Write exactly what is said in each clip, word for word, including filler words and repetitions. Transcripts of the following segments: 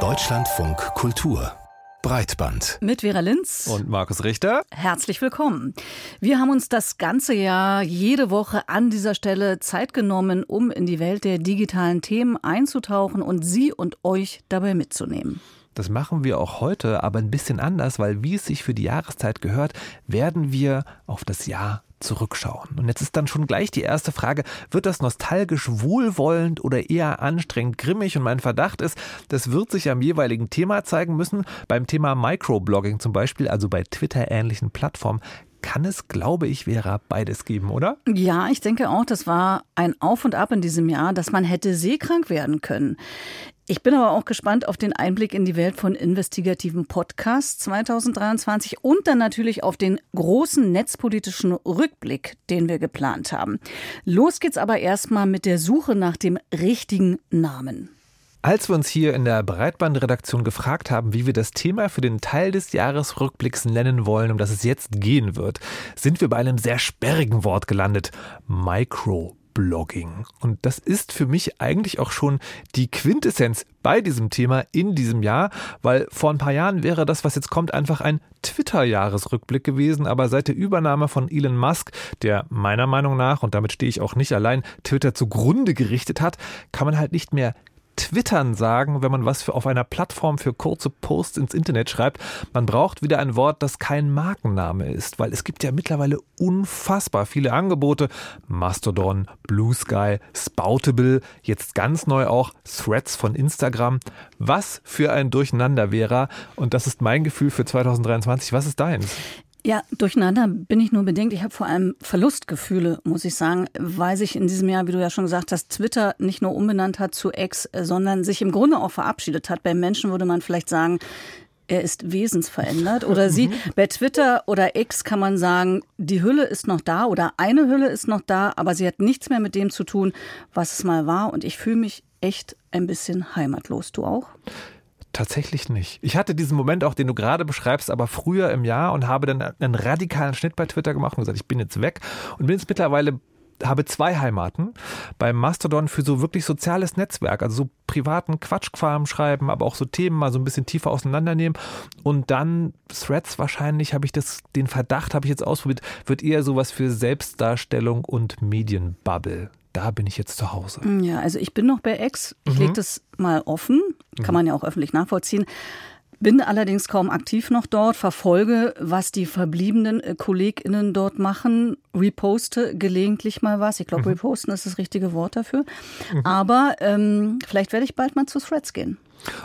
Deutschlandfunk Kultur Breitband. Mit Vera Linß und Markus Richter. Herzlich willkommen. Wir haben uns das ganze Jahr jede Woche an dieser Stelle Zeit genommen, um in die Welt der digitalen Themen einzutauchen und Sie und euch dabei mitzunehmen. Das machen wir auch heute, aber ein bisschen anders, weil wie es sich für die Jahreszeit gehört, werden wir auf das Jahr zurückschauen. Und jetzt ist dann schon gleich die erste Frage, wird das nostalgisch wohlwollend oder eher anstrengend grimmig? Und mein Verdacht ist, das wird sich am jeweiligen Thema zeigen müssen. Beim Thema Microblogging zum Beispiel, also bei Twitter-ähnlichen Plattformen, kann es, glaube ich, Vera, beides geben, oder? Ja, ich denke auch, das war ein Auf und Ab in diesem Jahr, dass man hätte seekrank werden können. Ich bin aber auch gespannt auf den Einblick in die Welt von investigativen Podcasts zwanzig dreiundzwanzig und dann natürlich auf den großen netzpolitischen Rückblick, den wir geplant haben. Los geht's aber erstmal mit der Suche nach dem richtigen Namen. Als wir uns hier in der Breitbandredaktion gefragt haben, wie wir das Thema für den Teil des Jahresrückblicks nennen wollen, um das es jetzt gehen wird, sind wir bei einem sehr sperrigen Wort gelandet: Microblogging. Und das ist für mich eigentlich auch schon die Quintessenz bei diesem Thema in diesem Jahr, weil vor ein paar Jahren wäre das, was jetzt kommt, einfach ein Twitter-Jahresrückblick gewesen. Aber seit der Übernahme von Elon Musk, der meiner Meinung nach, und damit stehe ich auch nicht allein, Twitter zugrunde gerichtet hat, kann man halt nicht mehr Twittern sagen, wenn man was für auf einer Plattform für kurze Posts ins Internet schreibt. Man braucht wieder ein Wort, das kein Markenname ist, weil es gibt ja mittlerweile unfassbar viele Angebote. Mastodon, Bluesky, Spoutable, jetzt ganz neu auch Threads von Instagram. Was für ein Durcheinander, Vera. Und das ist mein Gefühl für zwanzig dreiundzwanzig. Was ist deins? Ja, durcheinander bin ich nur bedingt. Ich habe vor allem Verlustgefühle, muss ich sagen, weil sich in diesem Jahr, wie du ja schon gesagt hast, Twitter nicht nur umbenannt hat zu X, sondern sich im Grunde auch verabschiedet hat. Bei Menschen würde man vielleicht sagen, er ist wesensverändert oder sie. Bei Twitter oder X kann man sagen, die Hülle ist noch da oder eine Hülle ist noch da, aber sie hat nichts mehr mit dem zu tun, was es mal war. Und ich fühle mich echt ein bisschen heimatlos. Du auch? Tatsächlich nicht. Ich hatte diesen Moment auch, den du gerade beschreibst, aber früher im Jahr und habe dann einen radikalen Schnitt bei Twitter gemacht und gesagt, ich bin jetzt weg und bin jetzt mittlerweile, habe zwei Heimaten. Beim Mastodon für so wirklich soziales Netzwerk, also so privaten Quatschquarm schreiben, aber auch so Themen mal so ein bisschen tiefer auseinandernehmen und dann Threads wahrscheinlich, habe ich das, den Verdacht habe ich jetzt ausprobiert, wird eher sowas für Selbstdarstellung und Medienbubble. Da bin ich jetzt zu Hause. Ja, also ich bin noch bei X. Ich mhm. lege das mal offen. Kann mhm. man ja auch öffentlich nachvollziehen. Bin allerdings kaum aktiv noch dort. Verfolge, was die verbliebenen KollegInnen dort machen. Reposte gelegentlich mal was. Ich glaube, mhm. reposten ist das richtige Wort dafür. Mhm. Aber ähm, vielleicht werde ich bald mal zu Threads gehen.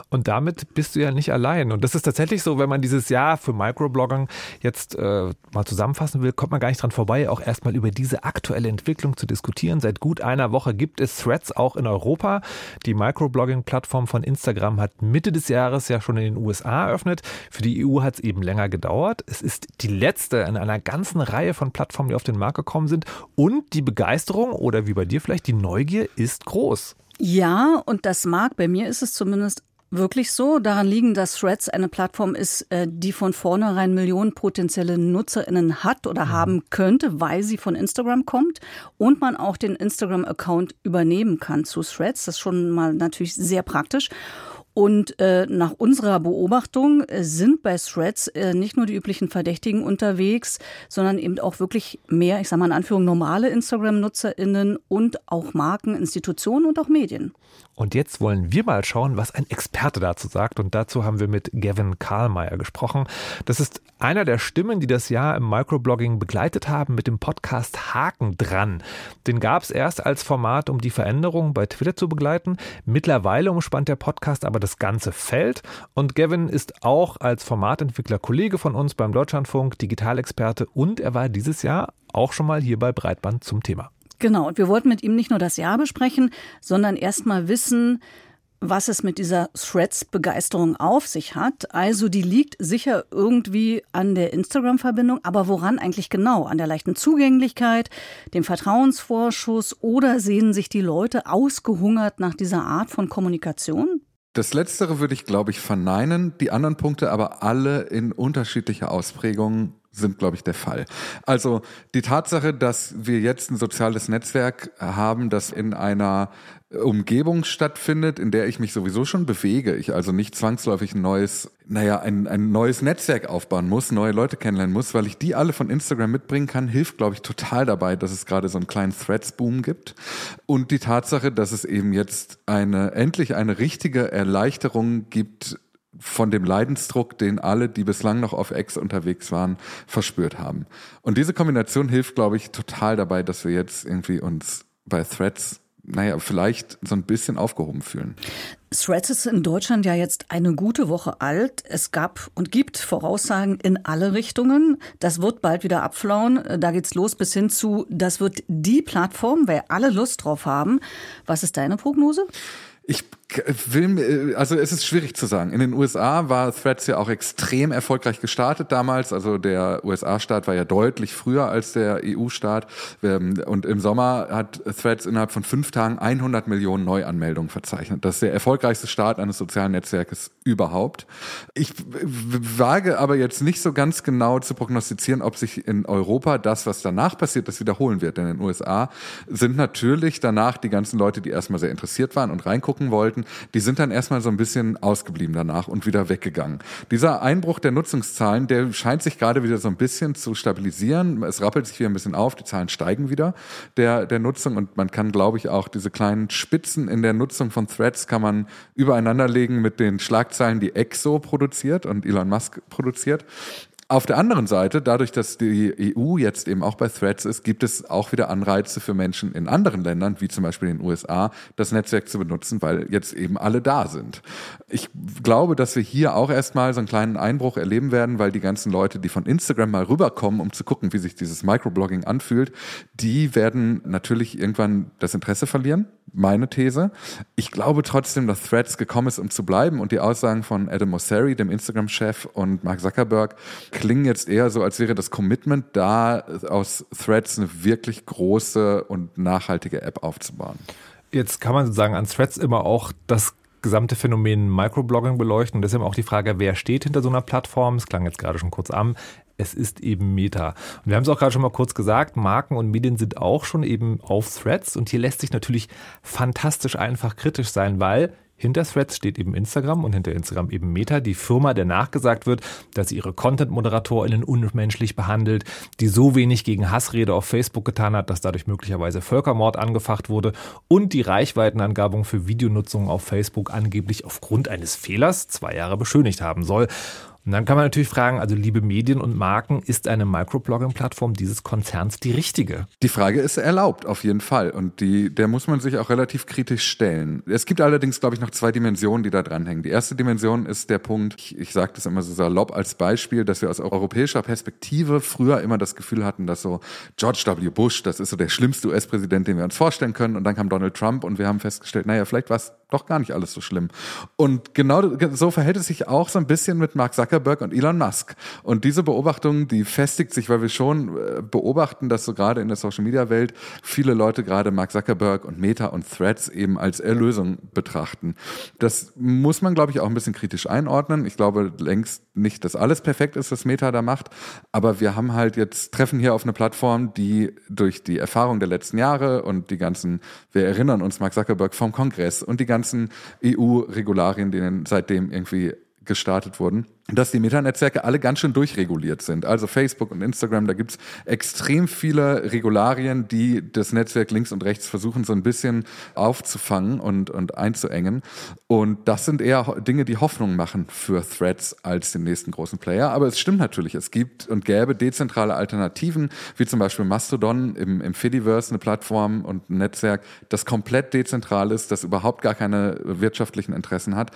Und damit bist du ja nicht allein. Und das ist tatsächlich so, wenn man dieses Jahr für Microblogging jetzt äh, mal zusammenfassen will, kommt man gar nicht dran vorbei, auch erstmal über diese aktuelle Entwicklung zu diskutieren. Seit gut einer Woche gibt es Threads auch in Europa. Die Microblogging-Plattform von Instagram hat Mitte des Jahres ja schon in den U S A eröffnet. Für die E U hat es eben länger gedauert. Es ist die letzte in einer ganzen Reihe von Plattformen, die auf den Markt gekommen sind. Und die Begeisterung oder wie bei dir vielleicht die Neugier ist groß. Ja, und das mag, bei mir ist es zumindest wirklich so, daran liegen, dass Threads eine Plattform ist, die von vornherein Millionen potenzielle NutzerInnen hat oder haben könnte, weil sie von Instagram kommt und man auch den Instagram-Account übernehmen kann zu Threads. Das ist schon mal natürlich sehr praktisch. Und äh, nach unserer Beobachtung äh, sind bei Threads äh, nicht nur die üblichen Verdächtigen unterwegs, sondern eben auch wirklich mehr, ich sage mal in Anführung, normale Instagram-NutzerInnen und auch Marken, Institutionen und auch Medien. Und jetzt wollen wir mal schauen, was ein Experte dazu sagt. Und dazu haben wir mit Gavin Karlmeier gesprochen. Das ist einer der Stimmen, die das Jahr im Microblogging begleitet haben mit dem Podcast Haken dran. Den gab es erst als Format, um die Veränderungen bei Twitter zu begleiten. Mittlerweile umspannt der Podcast aber das ganze Feld. Und Gavin ist auch als Formatentwickler Kollege von uns beim Deutschlandfunk, Digitalexperte und er war dieses Jahr auch schon mal hier bei Breitband zum Thema. Genau, und wir wollten mit ihm nicht nur das Jahr besprechen, sondern erst mal wissen, was es mit dieser Threads-Begeisterung auf sich hat. Also die liegt sicher irgendwie an der Instagram-Verbindung, aber woran eigentlich genau? An der leichten Zugänglichkeit, dem Vertrauensvorschuss oder sehen sich die Leute ausgehungert nach dieser Art von Kommunikation? Das Letztere würde ich, glaube ich, verneinen, die anderen Punkte aber alle in unterschiedlicher Ausprägung sind, glaube ich, der Fall. Also die Tatsache, dass wir jetzt ein soziales Netzwerk haben, das in einer Umgebung stattfindet, in der ich mich sowieso schon bewege, ich also nicht zwangsläufig ein neues, naja, ein, ein neues Netzwerk aufbauen muss, neue Leute kennenlernen muss, weil ich die alle von Instagram mitbringen kann, hilft, glaube ich, total dabei, dass es gerade so einen kleinen Threads-Boom gibt. Und die Tatsache, dass es eben jetzt eine, endlich eine richtige Erleichterung gibt von dem Leidensdruck, den alle, die bislang noch auf X unterwegs waren, verspürt haben. Und diese Kombination hilft, glaube ich, total dabei, dass wir jetzt irgendwie uns bei Threads, naja, vielleicht so ein bisschen aufgehoben fühlen. Threads ist in Deutschland ja jetzt eine gute Woche alt. Es gab und gibt Voraussagen in alle Richtungen. Das wird bald wieder abflauen. Da geht's los bis hin zu, das wird die Plattform, weil alle Lust drauf haben. Was ist deine Prognose? Ich will, also es ist schwierig zu sagen. In den U S A war Threads ja auch extrem erfolgreich gestartet damals. Also der U S A-Staat war ja deutlich früher als der E U-Staat. Und im Sommer hat Threads innerhalb von fünf Tagen hundert Millionen Neuanmeldungen verzeichnet. Das ist der erfolgreichste Start eines sozialen Netzwerkes überhaupt. Ich wage aber jetzt nicht so ganz genau zu prognostizieren, ob sich in Europa das, was danach passiert, das wiederholen wird. Denn in den U S A sind natürlich danach die ganzen Leute, die erstmal sehr interessiert waren und reingucken wollten, die sind dann erstmal so ein bisschen ausgeblieben danach und wieder weggegangen. Dieser Einbruch der Nutzungszahlen, der scheint sich gerade wieder so ein bisschen zu stabilisieren. Es rappelt sich wieder ein bisschen auf, die Zahlen steigen wieder der, der Nutzung und man kann, glaube ich, auch diese kleinen Spitzen in der Nutzung von Threads kann man übereinander legen mit den Schlagzeilen, die Exo produziert und Elon Musk produziert. Auf der anderen Seite, dadurch, dass die E U jetzt eben auch bei Threads ist, gibt es auch wieder Anreize für Menschen in anderen Ländern, wie zum Beispiel in den U S A, das Netzwerk zu benutzen, weil jetzt eben alle da sind. Ich glaube, dass wir hier auch erstmal so einen kleinen Einbruch erleben werden, weil die ganzen Leute, die von Instagram mal rüberkommen, um zu gucken, wie sich dieses Microblogging anfühlt, die werden natürlich irgendwann das Interesse verlieren. Meine These. Ich glaube trotzdem, dass Threads gekommen ist, um zu bleiben. Und die Aussagen von Adam Mosseri, dem Instagram-Chef, und Mark Zuckerberg klingen jetzt eher so, als wäre das Commitment da, aus Threads eine wirklich große und nachhaltige App aufzubauen. Jetzt kann man sozusagen an Threads immer auch das gesamte Phänomen Microblogging beleuchten. Und deswegen auch die Frage, wer steht hinter so einer Plattform? Es klang jetzt gerade schon kurz an. Es ist eben Meta. Und wir haben es auch gerade schon mal kurz gesagt, Marken und Medien sind auch schon eben auf Threads. Und hier lässt sich natürlich fantastisch einfach kritisch sein, weil hinter Threads steht eben Instagram und hinter Instagram eben Meta, die Firma, der nachgesagt wird, dass sie ihre Content-ModeratorInnen unmenschlich behandelt, die so wenig gegen Hassrede auf Facebook getan hat, dass dadurch möglicherweise Völkermord angefacht wurde und die Reichweitenangaben für Videonutzung auf Facebook angeblich aufgrund eines Fehlers zwei Jahre beschönigt haben soll. Und dann kann man natürlich fragen, also liebe Medien und Marken, ist eine Microblogging-Plattform dieses Konzerns die richtige? Die Frage ist erlaubt, auf jeden Fall. Und die, der muss man sich auch relativ kritisch stellen. Es gibt allerdings, glaube ich, noch zwei Dimensionen, die da dranhängen. Die erste Dimension ist der Punkt, ich, ich sage das immer so salopp als Beispiel, dass wir aus europäischer Perspektive früher immer das Gefühl hatten, dass so George W. Bush, das ist so der schlimmste U S-Präsident, den wir uns vorstellen können. Und dann kam Donald Trump und wir haben festgestellt, naja, vielleicht war es doch gar nicht alles so schlimm. Und genau so verhält es sich auch so ein bisschen mit Mark Zuckerberg und Elon Musk. Und diese Beobachtung, die festigt sich, weil wir schon beobachten, dass so gerade in der Social-Media-Welt viele Leute gerade Mark Zuckerberg und Meta und Threads eben als Erlösung betrachten. Das muss man, glaube ich, auch ein bisschen kritisch einordnen. Ich glaube längst nicht, dass alles perfekt ist, was Meta da macht, aber wir haben halt jetzt, treffen hier auf eine Plattform, die durch die Erfahrung der letzten Jahre und die ganzen, wir erinnern uns, Mark Zuckerberg vom Kongress und die ganzen E U-Regularien, denen seitdem irgendwie gestartet wurden, dass die Meta-Netzwerke alle ganz schön durchreguliert sind. Also Facebook und Instagram, da gibt's extrem viele Regularien, die das Netzwerk links und rechts versuchen, so ein bisschen aufzufangen und, und einzuengen. Und das sind eher Dinge, die Hoffnung machen für Threads als den nächsten großen Player. Aber es stimmt natürlich, es gibt und gäbe dezentrale Alternativen, wie zum Beispiel Mastodon im, im Fediverse, eine Plattform und ein Netzwerk, das komplett dezentral ist, das überhaupt gar keine wirtschaftlichen Interessen hat.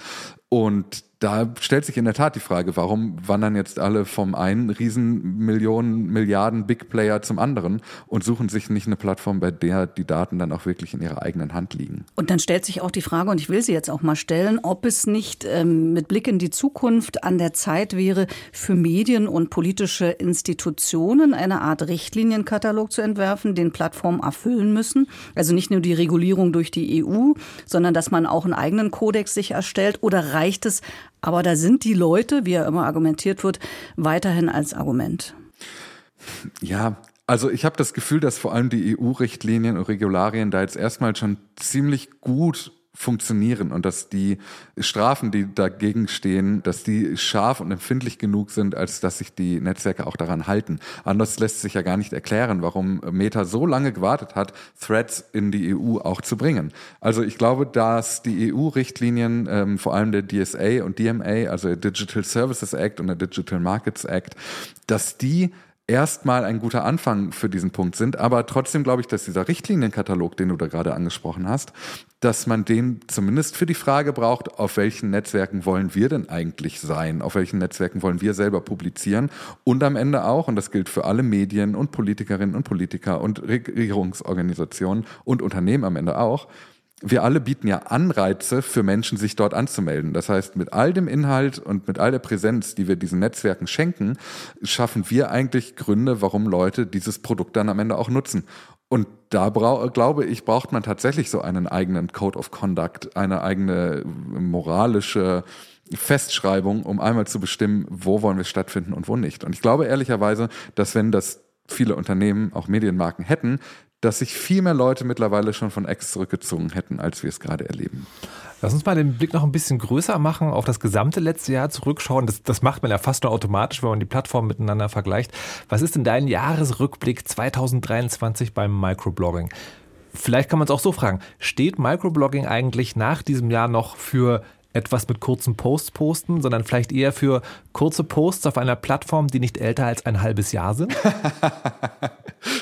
Und da stellt sich in der Tat die Frage, warum wandern jetzt alle vom einen Riesenmillionen, Milliarden Big Player zum anderen und suchen sich nicht eine Plattform, bei der die Daten dann auch wirklich in ihrer eigenen Hand liegen. Und dann stellt sich auch die Frage, und ich will sie jetzt auch mal stellen, ob es nicht ähm, mit Blick in die Zukunft an der Zeit wäre, für Medien und politische Institutionen eine Art Richtlinienkatalog zu entwerfen, den Plattformen erfüllen müssen. Also nicht nur die Regulierung durch die E U, sondern dass man auch einen eigenen Kodex sich erstellt, oder reicht es, aber da sind die Leute, wie ja immer argumentiert wird, weiterhin als Argument. Ja, also ich habe das Gefühl, dass vor allem die E U-Richtlinien und Regularien da jetzt erstmal schon ziemlich gut funktionieren und dass die Strafen, die dagegen stehen, dass die scharf und empfindlich genug sind, als dass sich die Netzwerke auch daran halten. Anders lässt sich ja gar nicht erklären, warum Meta so lange gewartet hat, Threads in die E U auch zu bringen. Also ich glaube, dass die E U-Richtlinien, ähm, vor allem der D S A und D M A, also der Digital Services Act und der Digital Markets Act, dass die erstmal ein guter Anfang für diesen Punkt sind, aber trotzdem glaube ich, dass dieser Richtlinienkatalog, den du da gerade angesprochen hast, dass man den zumindest für die Frage braucht, auf welchen Netzwerken wollen wir denn eigentlich sein, auf welchen Netzwerken wollen wir selber publizieren und am Ende auch, und das gilt für alle Medien und Politikerinnen und Politiker und Regierungsorganisationen und Unternehmen am Ende auch, wir alle bieten ja Anreize für Menschen, sich dort anzumelden. Das heißt, mit all dem Inhalt und mit all der Präsenz, die wir diesen Netzwerken schenken, schaffen wir eigentlich Gründe, warum Leute dieses Produkt dann am Ende auch nutzen. Und da brau- glaube ich, braucht man tatsächlich so einen eigenen Code of Conduct, eine eigene moralische Festschreibung, um einmal zu bestimmen, wo wollen wir stattfinden und wo nicht. Und ich glaube ehrlicherweise, dass wenn das viele Unternehmen, auch Medienmarken hätten, dass sich viel mehr Leute mittlerweile schon von X zurückgezogen hätten, als wir es gerade erleben. Lass uns mal den Blick noch ein bisschen größer machen, auf das gesamte letzte Jahr zurückschauen. Das, das macht man ja fast nur automatisch, wenn man die Plattformen miteinander vergleicht. Was ist denn dein Jahresrückblick zwanzig dreiundzwanzig beim Microblogging? Vielleicht kann man es auch so fragen, steht Microblogging eigentlich nach diesem Jahr noch für etwas mit kurzen Posts posten, sondern vielleicht eher für kurze Posts auf einer Plattform, die nicht älter als ein halbes Jahr sind?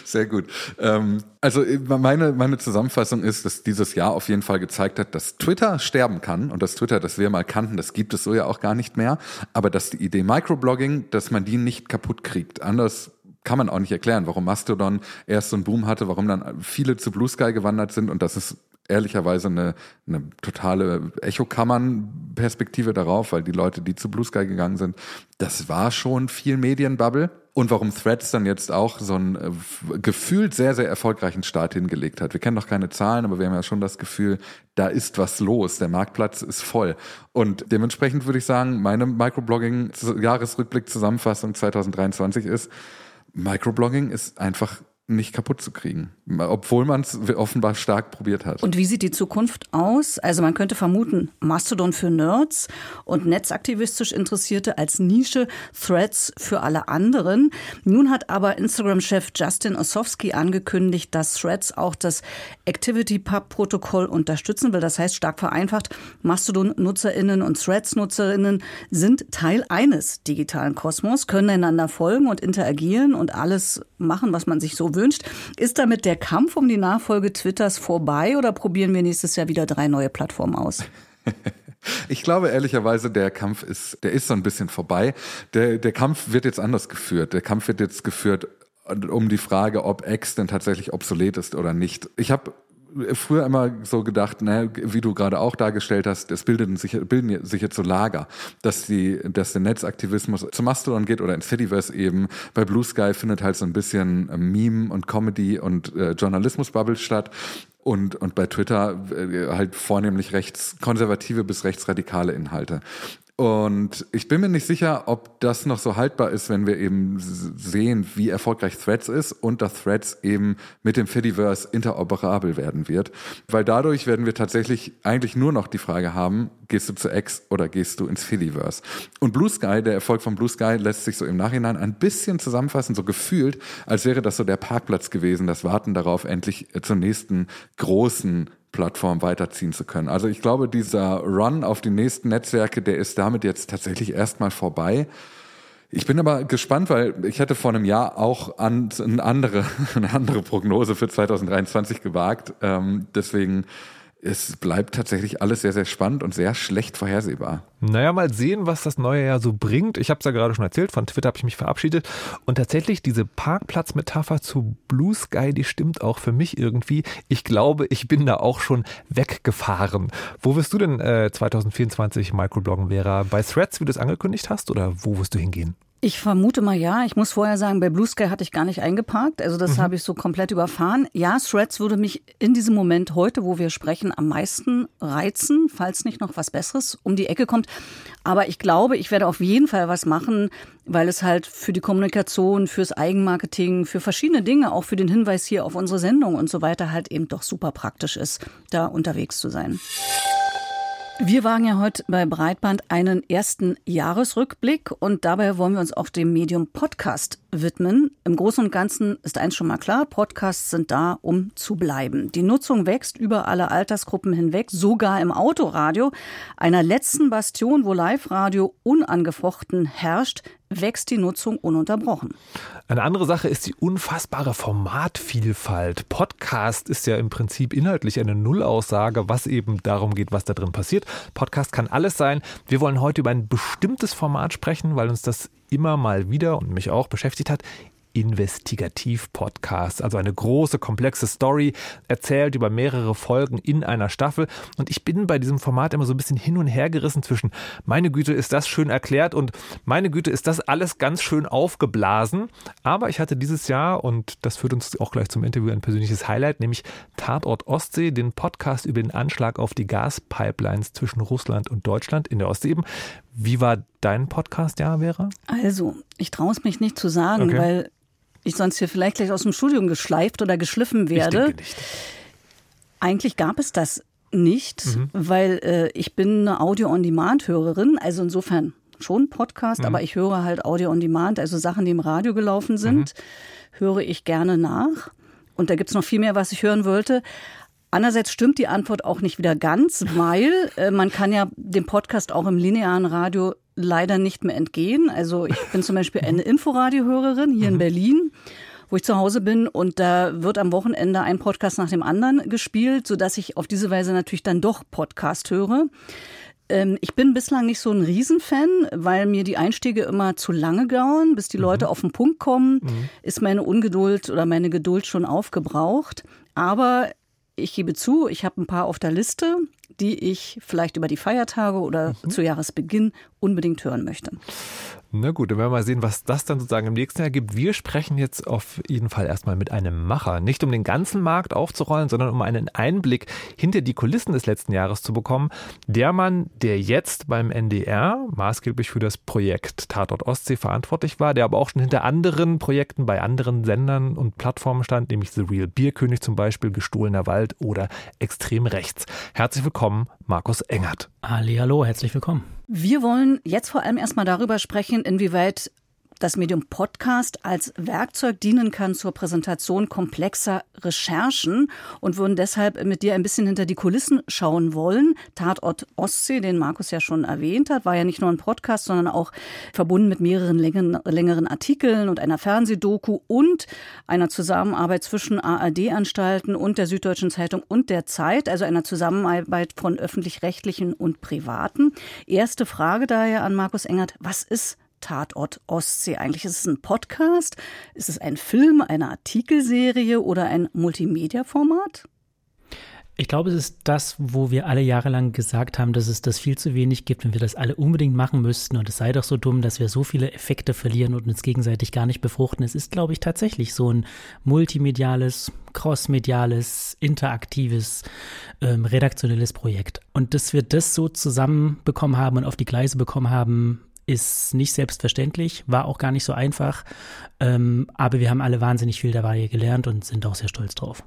Sehr gut. Ähm, also meine, meine Zusammenfassung ist, dass dieses Jahr auf jeden Fall gezeigt hat, dass Twitter sterben kann und dass Twitter, das wir mal kannten, das gibt es so ja auch gar nicht mehr, aber dass die Idee Microblogging, dass man die nicht kaputt kriegt. Anders kann man auch nicht erklären, warum Mastodon erst so einen Boom hatte, warum dann viele zu Bluesky gewandert sind und dass es ehrlicherweise eine, eine totale Echokammern-Perspektive darauf, weil die Leute, die zu Bluesky gegangen sind, das war schon viel Medienbubble. Und warum Threads dann jetzt auch so einen äh, gefühlt sehr, sehr erfolgreichen Start hingelegt hat. Wir kennen noch keine Zahlen, aber wir haben ja schon das Gefühl, da ist was los. Der Marktplatz ist voll. Und dementsprechend würde ich sagen, meine Microblogging-Jahresrückblick-Zusammenfassung zwanzig dreiundzwanzig ist, Microblogging ist einfach nicht kaputt zu kriegen, obwohl man es offenbar stark probiert hat. Und wie sieht die Zukunft aus? Also man könnte vermuten, Mastodon für Nerds und netzaktivistisch Interessierte als Nische, Threads für alle anderen. Nun hat aber Instagram-Chef Justin Ossowski angekündigt, dass Threads auch das ActivityPub-Protokoll unterstützen will. Das heißt, stark vereinfacht, Mastodon-NutzerInnen und Threads-NutzerInnen sind Teil eines digitalen Kosmos, können einander folgen und interagieren und alles machen, was man sich so wünscht. Ist damit der Kampf um die Nachfolge Twitters vorbei oder probieren wir nächstes Jahr wieder drei neue Plattformen aus? Ich glaube ehrlicherweise, der Kampf ist, der ist so ein bisschen vorbei. Der, der Kampf wird jetzt anders geführt. Der Kampf wird jetzt geführt um die Frage, ob X denn tatsächlich obsolet ist oder nicht. Ich habe früher immer so gedacht, naja, wie du gerade auch dargestellt hast, es bilden sich, bilden sich jetzt so Lager, dass die, dass der Netzaktivismus zu Mastodon geht oder ins Fediverse eben. Bei Blue Sky findet halt so ein bisschen Meme und Comedy und äh, Journalismus-Bubble statt. Und, und bei Twitter äh, halt vornehmlich rechtskonservative bis rechtsradikale Inhalte. Und ich bin mir nicht sicher, ob das noch so haltbar ist, wenn wir eben sehen, wie erfolgreich Threads ist und dass Threads eben mit dem Fediverse interoperabel werden wird. Weil dadurch werden wir tatsächlich eigentlich nur noch die Frage haben, gehst du zu X oder gehst du ins Fediverse? Und Blue Sky, der Erfolg von Blue Sky lässt sich so im Nachhinein ein bisschen zusammenfassen, so gefühlt, als wäre das so der Parkplatz gewesen, das Warten darauf, endlich zur nächsten großen Plattform weiterziehen zu können. Also ich glaube, dieser Run auf die nächsten Netzwerke, der ist damit jetzt tatsächlich erstmal vorbei. Ich bin aber gespannt, weil ich hätte vor einem Jahr auch an, eine, andere, eine andere Prognose für zwanzig dreiundzwanzig gewagt. Ähm, deswegen, es bleibt tatsächlich alles sehr, sehr spannend und sehr schlecht vorhersehbar. Naja, mal sehen, was das neue Jahr so bringt. Ich habe es ja gerade schon erzählt, von Twitter habe ich mich verabschiedet. Und tatsächlich, diese Parkplatzmetapher zu Blue Sky, die stimmt auch für mich irgendwie. Ich glaube, ich bin da auch schon weggefahren. Wo wirst du denn äh, zwanzig vierundzwanzig microbloggen, Vera? Bei Threads, wie du es angekündigt hast, oder wo wirst du hingehen? Ich vermute mal ja. Ich muss vorher sagen, bei Bluesky hatte ich gar nicht eingeparkt. Also das mhm. habe ich so komplett überfahren. Ja, Threads würde mich in diesem Moment heute, wo wir sprechen, am meisten reizen, falls nicht noch was Besseres um die Ecke kommt. Aber ich glaube, ich werde auf jeden Fall was machen, weil es halt für die Kommunikation, fürs Eigenmarketing, für verschiedene Dinge, auch für den Hinweis hier auf unsere Sendung und so weiter halt eben doch super praktisch ist, da unterwegs zu sein. Wir wagen ja heute bei Breitband einen ersten Jahresrückblick und dabei wollen wir uns auch dem Medium Podcast widmen. Im Großen und Ganzen ist eins schon mal klar, Podcasts sind da, um zu bleiben. Die Nutzung wächst über alle Altersgruppen hinweg, sogar im Autoradio, einer letzten Bastion, wo Live-Radio unangefochten herrscht, wächst die Nutzung ununterbrochen. Eine andere Sache ist die unfassbare Formatvielfalt. Podcast ist ja im Prinzip inhaltlich eine Nullaussage, was eben darum geht, was da drin passiert. Podcast kann alles sein. Wir wollen heute über ein bestimmtes Format sprechen, weil uns das immer mal wieder und mich auch beschäftigt hat. Investigativ-Podcast, also eine große, komplexe Story, erzählt über mehrere Folgen in einer Staffel. Und ich bin bei diesem Format immer so ein bisschen hin und her gerissen zwischen, meine Güte, ist das schön erklärt und meine Güte, ist das alles ganz schön aufgeblasen. Aber ich hatte dieses Jahr, und das führt uns auch gleich zum Interview, ein persönliches Highlight, nämlich Tatort Ostsee, den Podcast über den Anschlag auf die Gaspipelines zwischen Russland und Deutschland in der Ostsee eben. Wie war dein Podcast, ja, Vera? Also, ich traue es mich nicht zu sagen, okay. weil ich sonst hier vielleicht gleich aus dem Studium geschleift oder geschliffen werde. Ich denke nicht. Eigentlich gab es das nicht, mhm. weil äh, ich bin eine Audio-on-Demand-Hörerin, also insofern schon Podcast, mhm. aber ich höre halt Audio-on-Demand, also Sachen, die im Radio gelaufen sind, mhm. höre ich gerne nach. Und da gibt es noch viel mehr, was ich hören wollte. Andererseits stimmt die Antwort auch nicht wieder ganz, weil äh, man kann ja dem Podcast auch im linearen Radio leider nicht mehr entgehen. Also ich bin zum Beispiel eine Inforadio-Hörerin hier mhm. in Berlin, wo ich zu Hause bin und da wird am Wochenende ein Podcast nach dem anderen gespielt, sodass ich auf diese Weise natürlich dann doch Podcast höre. Ähm, ich bin bislang nicht so ein Riesenfan, weil mir die Einstiege immer zu lange dauern, bis die mhm. Leute auf den Punkt kommen, mhm. ist meine Ungeduld oder meine Geduld schon aufgebraucht. Aber ich gebe zu, ich habe ein paar auf der Liste, die ich vielleicht über die Feiertage oder mhm. zu Jahresbeginn unbedingt hören möchte. Na gut, dann werden wir mal sehen, was das dann sozusagen im nächsten Jahr gibt. Wir sprechen jetzt auf jeden Fall erstmal mit einem Macher. Nicht um den ganzen Markt aufzurollen, sondern um einen Einblick hinter die Kulissen des letzten Jahres zu bekommen. Der Mann, der jetzt beim N D R maßgeblich für das Projekt Tatort Ostsee verantwortlich war, der aber auch schon hinter anderen Projekten bei anderen Sendern und Plattformen stand, nämlich The Real Bierkönig zum Beispiel, Gestohlener Wald oder Extrem Rechts. Herzlich willkommen, Markus Engert. Hallihallo, herzlich willkommen. Wir wollen jetzt vor allem erstmal darüber sprechen, inwieweit das Medium Podcast als Werkzeug dienen kann zur Präsentation komplexer Recherchen und würden deshalb mit dir ein bisschen hinter die Kulissen schauen wollen. Tatort Ostsee, den Markus ja schon erwähnt hat, war ja nicht nur ein Podcast, sondern auch verbunden mit mehreren längen, längeren Artikeln und einer Fernsehdoku und einer Zusammenarbeit zwischen A R D-Anstalten und der Süddeutschen Zeitung und der Zeit, also einer Zusammenarbeit von öffentlich-rechtlichen und privaten. Erste Frage daher an Markus Engert, was ist Tatort Ostsee eigentlich? Ist es ein Podcast? Ist es ein Film, eine Artikelserie oder ein Multimedia-Format? Ich glaube, es ist das, wo wir alle jahrelang gesagt haben, dass es das viel zu wenig gibt, wenn wir das alle unbedingt machen müssten. Und es sei doch so dumm, dass wir so viele Effekte verlieren und uns gegenseitig gar nicht befruchten. Es ist, glaube ich, tatsächlich so ein multimediales, crossmediales, interaktives, ähm, redaktionelles Projekt. Und dass wir das so zusammenbekommen haben und auf die Gleise bekommen haben, ist nicht selbstverständlich, war auch gar nicht so einfach, ähm, aber wir haben alle wahnsinnig viel dabei gelernt und sind auch sehr stolz drauf.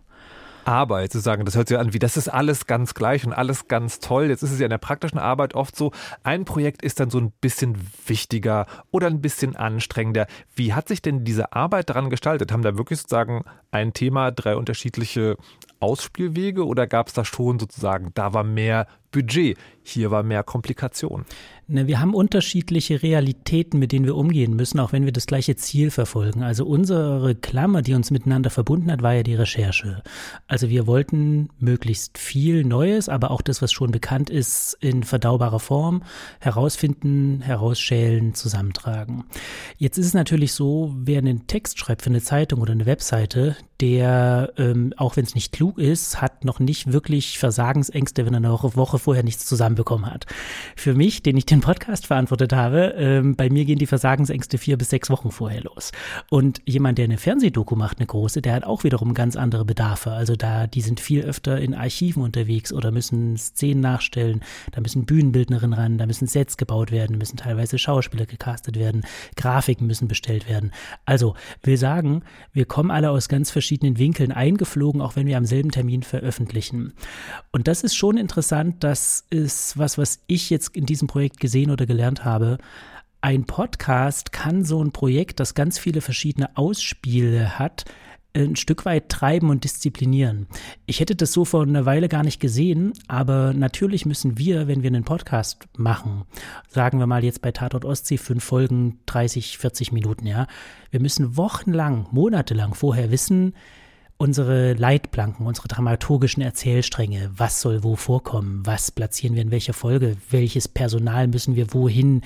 Aber jetzt zu sagen, das hört sich an wie, das ist alles ganz gleich und alles ganz toll. Jetzt ist es ja in der praktischen Arbeit oft so, ein Projekt ist dann so ein bisschen wichtiger oder ein bisschen anstrengender. Wie hat sich denn diese Arbeit daran gestaltet? Haben da wirklich sozusagen ein Thema, drei unterschiedliche Ausspielwege oder gab es da schon sozusagen, da war mehr Budget, hier war mehr Komplikation? Ne, wir haben unterschiedliche Realitäten, mit denen wir umgehen müssen, auch wenn wir das gleiche Ziel verfolgen. Also unsere Klammer, die uns miteinander verbunden hat, war ja die Recherche. Also wir wollten möglichst viel Neues, aber auch das, was schon bekannt ist, in verdaubarer Form herausfinden, herausschälen, zusammentragen. Jetzt ist es natürlich so, wer einen Text schreibt für eine Zeitung oder eine Webseite, der, ähm, auch wenn es nicht klug ist, hat noch nicht wirklich Versagensängste, wenn er eine Woche vorher nichts zusammenbekommen hat. Für mich, den ich den Podcast verantwortet habe, ähm, bei mir gehen die Versagensängste vier bis sechs Wochen vorher los. Und jemand, der eine Fernsehdoku macht, eine große, der hat auch wiederum ganz andere Bedarfe. Also da, die sind viel öfter in Archiven unterwegs oder müssen Szenen nachstellen, da müssen Bühnenbildnerinnen ran, da müssen Sets gebaut werden, müssen teilweise Schauspieler gecastet werden, Grafiken müssen bestellt werden. Also, will sagen, wir kommen alle aus ganz verschiedenen verschiedenen Winkeln eingeflogen, auch wenn wir am selben Termin veröffentlichen. Und das ist schon interessant, das ist was, was ich jetzt in diesem Projekt gesehen oder gelernt habe. Ein Podcast kann so ein Projekt, das ganz viele verschiedene Ausspiele hat, ein Stück weit treiben und disziplinieren. Ich hätte das so vor einer Weile gar nicht gesehen, aber natürlich müssen wir, wenn wir einen Podcast machen, sagen wir mal jetzt bei Tatort Ostsee, fünf Folgen, dreißig, vierzig Minuten, ja, wir müssen wochenlang, monatelang vorher wissen, unsere Leitplanken, unsere dramaturgischen Erzählstränge, was soll wo vorkommen, was platzieren wir in welcher Folge, welches Personal müssen wir wohin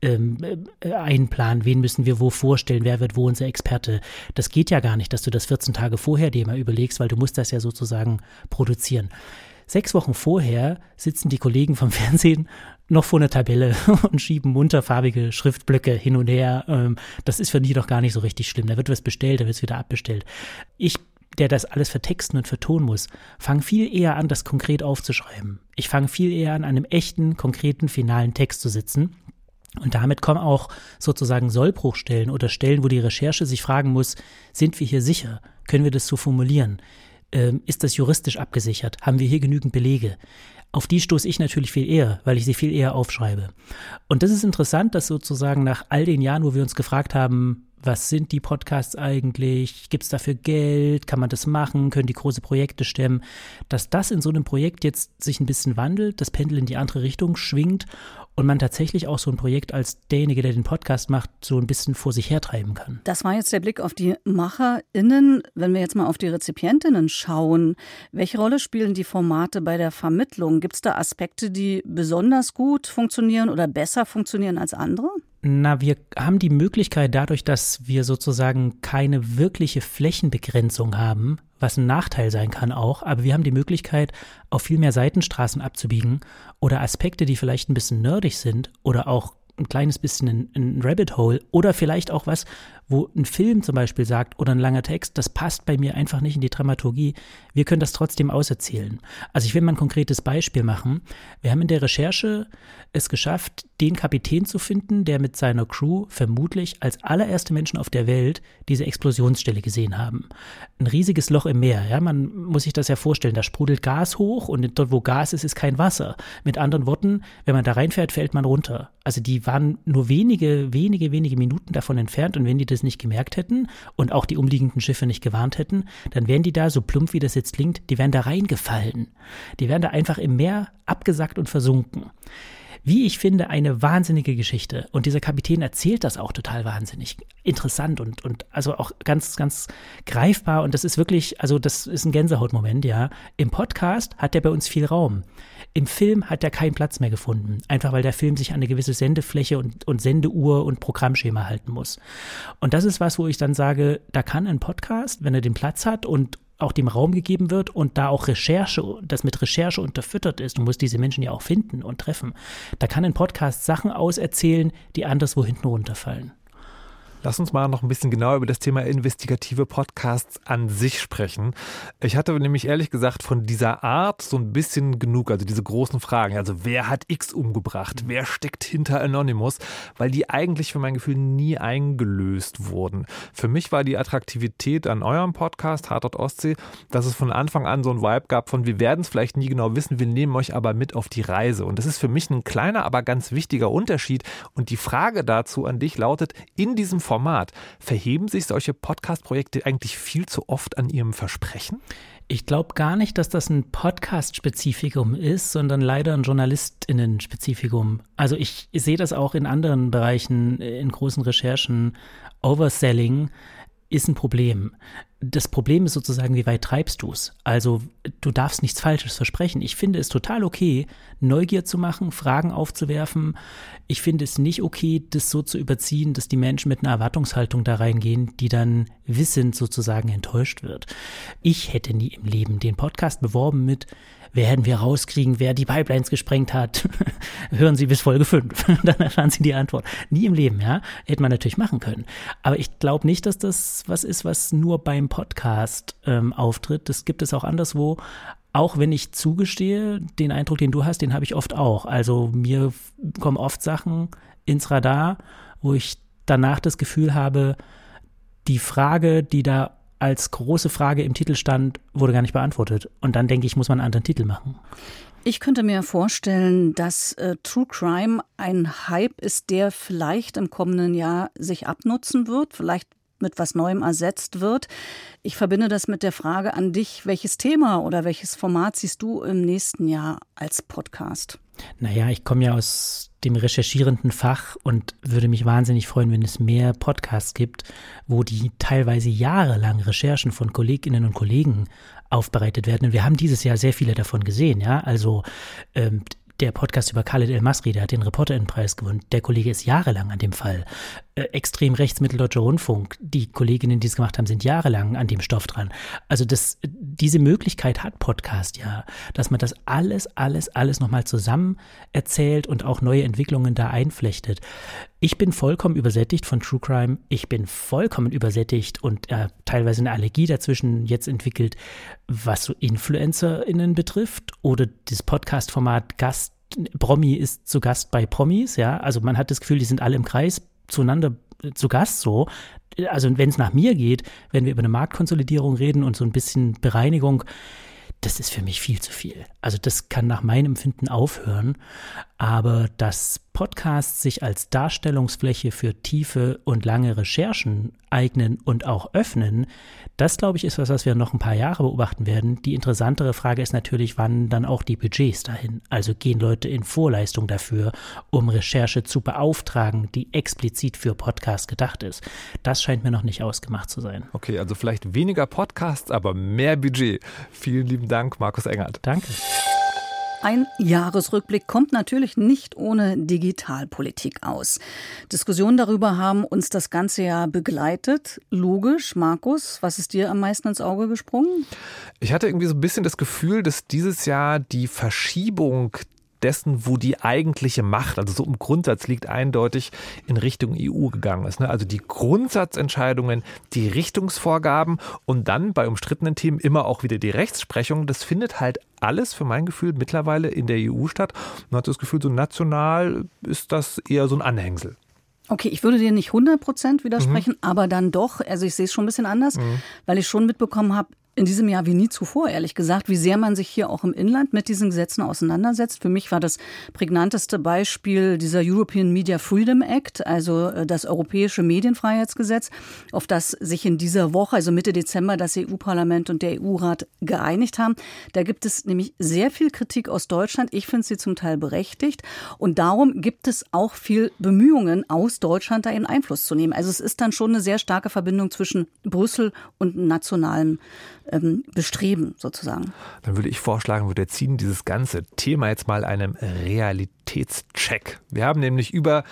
ähm, einplanen, wen müssen wir wo vorstellen, wer wird wo unser Experte. Das geht ja gar nicht, dass du das vierzehn Tage vorher dir mal überlegst, weil du musst das ja sozusagen produzieren. Sechs Wochen vorher sitzen die Kollegen vom Fernsehen noch vor einer Tabelle und schieben munter farbige Schriftblöcke hin und her. Das ist für die doch gar nicht so richtig schlimm. Da wird was bestellt, da wird es wieder abbestellt. Ich der das alles vertexten und vertonen muss, fange viel eher an, das konkret aufzuschreiben. Ich fange viel eher an, einem echten, konkreten, finalen Text zu sitzen. Und damit kommen auch sozusagen Sollbruchstellen oder Stellen, wo die Recherche sich fragen muss, sind wir hier sicher? Können wir das so formulieren? Ähm, ist das juristisch abgesichert? Haben wir hier genügend Belege? Auf die stoße ich natürlich viel eher, weil ich sie viel eher aufschreibe. Und das ist interessant, dass sozusagen nach all den Jahren, wo wir uns gefragt haben, was sind die Podcasts eigentlich? Gibt es dafür Geld? Kann man das machen? Können die große Projekte stemmen? Dass das in so einem Projekt jetzt sich ein bisschen wandelt, das Pendel in die andere Richtung schwingt und man tatsächlich auch so ein Projekt als derjenige, der den Podcast macht, so ein bisschen vor sich hertreiben kann. Das war jetzt der Blick auf die MacherInnen. Wenn wir jetzt mal auf die RezipientInnen schauen, welche Rolle spielen die Formate bei der Vermittlung? Gibt es da Aspekte, die besonders gut funktionieren oder besser funktionieren als andere? Na, wir haben die Möglichkeit dadurch, dass wir sozusagen keine wirkliche Flächenbegrenzung haben, was ein Nachteil sein kann auch, aber wir haben die Möglichkeit, auf viel mehr Seitenstraßen abzubiegen oder Aspekte, die vielleicht ein bisschen nerdig sind oder auch ein kleines bisschen ein, ein Rabbit Hole oder vielleicht auch was, wo ein Film zum Beispiel sagt oder ein langer Text, das passt bei mir einfach nicht in die Dramaturgie. Wir können das trotzdem auserzählen. Also ich will mal ein konkretes Beispiel machen. Wir haben in der Recherche es geschafft, den Kapitän zu finden, der mit seiner Crew vermutlich als allererste Menschen auf der Welt diese Explosionsstelle gesehen haben. Ein riesiges Loch im Meer. Ja, man muss sich das ja vorstellen. Da sprudelt Gas hoch und dort, wo Gas ist, ist kein Wasser. Mit anderen Worten, wenn man da reinfährt, fällt man runter. Also die waren nur wenige, wenige, wenige Minuten davon entfernt und wenn die das nicht gemerkt hätten und auch die umliegenden Schiffe nicht gewarnt hätten, dann wären die da, so plump wie das jetzt klingt, die wären da reingefallen. Die wären da einfach im Meer abgesackt und versunken. Wie ich finde, eine wahnsinnige Geschichte. Und dieser Kapitän erzählt das auch total wahnsinnig interessant und, und also auch ganz, ganz greifbar. Und das ist wirklich, also das ist ein Gänsehautmoment, ja. Im Podcast hat der bei uns viel Raum. Im Film hat der keinen Platz mehr gefunden. Einfach weil der Film sich an eine gewisse Sendefläche und, und Sendeuhr und Programmschema halten muss. Und das ist was, wo ich dann sage, da kann ein Podcast, wenn er den Platz hat und auch dem Raum gegeben wird und da auch Recherche, das mit Recherche unterfüttert ist, du musst diese Menschen ja auch finden und treffen, da kann ein Podcast Sachen auserzählen, die anderswo hinten runterfallen. Lass uns mal noch ein bisschen genauer über das Thema investigative Podcasts an sich sprechen. Ich hatte nämlich ehrlich gesagt von dieser Art so ein bisschen genug, also diese großen Fragen. Also wer hat X umgebracht? Wer steckt hinter Anonymous? Weil die eigentlich für mein Gefühl nie eingelöst wurden. Für mich war die Attraktivität an eurem Podcast, Tatort Ostsee, dass es von Anfang an so ein Vibe gab von wir werden es vielleicht nie genau wissen, wir nehmen euch aber mit auf die Reise. Und das ist für mich ein kleiner, aber ganz wichtiger Unterschied. Und die Frage dazu an dich lautet, in diesem Format Format. Verheben sich solche Podcast-Projekte eigentlich viel zu oft an ihrem Versprechen? Ich glaube gar nicht, dass das ein Podcast-Spezifikum ist, sondern leider ein JournalistInnen-Spezifikum. Also ich sehe das auch in anderen Bereichen, in großen Recherchen, Overselling. ist ein Problem. Das Problem ist sozusagen, wie weit treibst du es? Also du darfst nichts Falsches versprechen. Ich finde es total okay, Neugier zu machen, Fragen aufzuwerfen. Ich finde es nicht okay, das so zu überziehen, dass die Menschen mit einer Erwartungshaltung da reingehen, die dann wissend sozusagen enttäuscht wird. Ich hätte nie im Leben den Podcast beworben mit: Werden wir rauskriegen, wer die Pipelines gesprengt hat? Hören Sie bis Folge fünf, dann erfahren Sie die Antwort. Nie im Leben, ja? Hätte man natürlich machen können. Aber ich glaube nicht, dass das was ist, was nur beim Podcast ähm, auftritt. Das gibt es auch anderswo. Auch wenn ich zugestehe, den Eindruck, den du hast, den habe ich oft auch. Also mir kommen oft Sachen ins Radar, wo ich danach das Gefühl habe, die Frage, die da als große Frage im Titel stand, wurde gar nicht beantwortet. Und dann denke ich, muss man einen anderen Titel machen. Ich könnte mir vorstellen, dass äh, True Crime ein Hype ist, der vielleicht im kommenden Jahr sich abnutzen wird, vielleicht mit was Neuem ersetzt wird. Ich verbinde das mit der Frage an dich: Welches Thema oder welches Format siehst du im nächsten Jahr als Podcast? Naja, ich komme ja aus dem recherchierenden Fach und würde mich wahnsinnig freuen, wenn es mehr Podcasts gibt, wo die teilweise jahrelang Recherchen von Kolleginnen und Kollegen aufbereitet werden. Und wir haben dieses Jahr sehr viele davon gesehen, ja. Also ähm, der Podcast über Khaled El-Masri, der hat den ReporterInnenpreis gewonnen. Der Kollege ist jahrelang an dem Fall. Äh, extrem rechts Mitteldeutscher Rundfunk. Die Kolleginnen, die es gemacht haben, sind jahrelang an dem Stoff dran. Also das, diese Möglichkeit hat Podcast ja, dass man das alles, alles, alles nochmal zusammen erzählt und auch neue Entwicklungen da einflechtet. Ich bin vollkommen übersättigt von True Crime. Ich bin vollkommen übersättigt und äh, teilweise eine Allergie dazwischen jetzt entwickelt, was so InfluencerInnen betrifft oder das Podcast-Format Gast. Promi ist zu Gast bei Promis, ja, also man hat das Gefühl, die sind alle im Kreis zueinander zu Gast so, also wenn es nach mir geht, wenn wir über eine Marktkonsolidierung reden und so ein bisschen Bereinigung, das ist für mich viel zu viel, also das kann nach meinem Empfinden aufhören, aber dass Podcasts sich als Darstellungsfläche für tiefe und lange Recherchen eignen und auch öffnen, das glaube ich ist was, was wir noch ein paar Jahre beobachten werden. Die interessantere Frage ist natürlich, wann dann auch die Budgets dahin. Also gehen Leute in Vorleistung dafür, um Recherche zu beauftragen, die explizit für Podcasts gedacht ist. Das scheint mir noch nicht ausgemacht zu sein. Okay, also vielleicht weniger Podcasts, aber mehr Budget. Vielen lieben Dank, Markus Engert. Danke. Ein Jahresrückblick kommt natürlich nicht ohne Digitalpolitik aus. Diskussionen darüber haben uns das ganze Jahr begleitet. Logisch. Markus, was ist dir am meisten ins Auge gesprungen? Ich hatte irgendwie so ein bisschen das Gefühl, dass dieses Jahr die Verschiebung dessen, wo die eigentliche Macht, also so im Grundsatz liegt, eindeutig in Richtung E U gegangen ist. Also die Grundsatzentscheidungen, die Richtungsvorgaben und dann bei umstrittenen Themen immer auch wieder die Rechtsprechung, das findet halt alles für mein Gefühl mittlerweile in der E U statt. Man hat das Gefühl, so national ist das eher so ein Anhängsel. Okay, ich würde dir nicht hundert Prozent widersprechen, mhm. aber dann doch, also ich sehe es schon ein bisschen anders, mhm. weil ich schon mitbekommen habe, in diesem Jahr wie nie zuvor, ehrlich gesagt, wie sehr man sich hier auch im Inland mit diesen Gesetzen auseinandersetzt. Für mich war das prägnanteste Beispiel dieser European Media Freedom Act, also das europäische Medienfreiheitsgesetz, auf das sich in dieser Woche, also Mitte Dezember, das E U-Parlament und der E U-Rat geeinigt haben. Da gibt es nämlich sehr viel Kritik aus Deutschland. Ich finde sie zum Teil berechtigt. Und darum gibt es auch viel Bemühungen, aus Deutschland da in Einfluss zu nehmen. Also es ist dann schon eine sehr starke Verbindung zwischen Brüssel und nationalem Bestreben sozusagen. Dann würde ich vorschlagen, wir ziehen dieses ganze Thema jetzt mal einem Realitätscheck. Wir haben nämlich über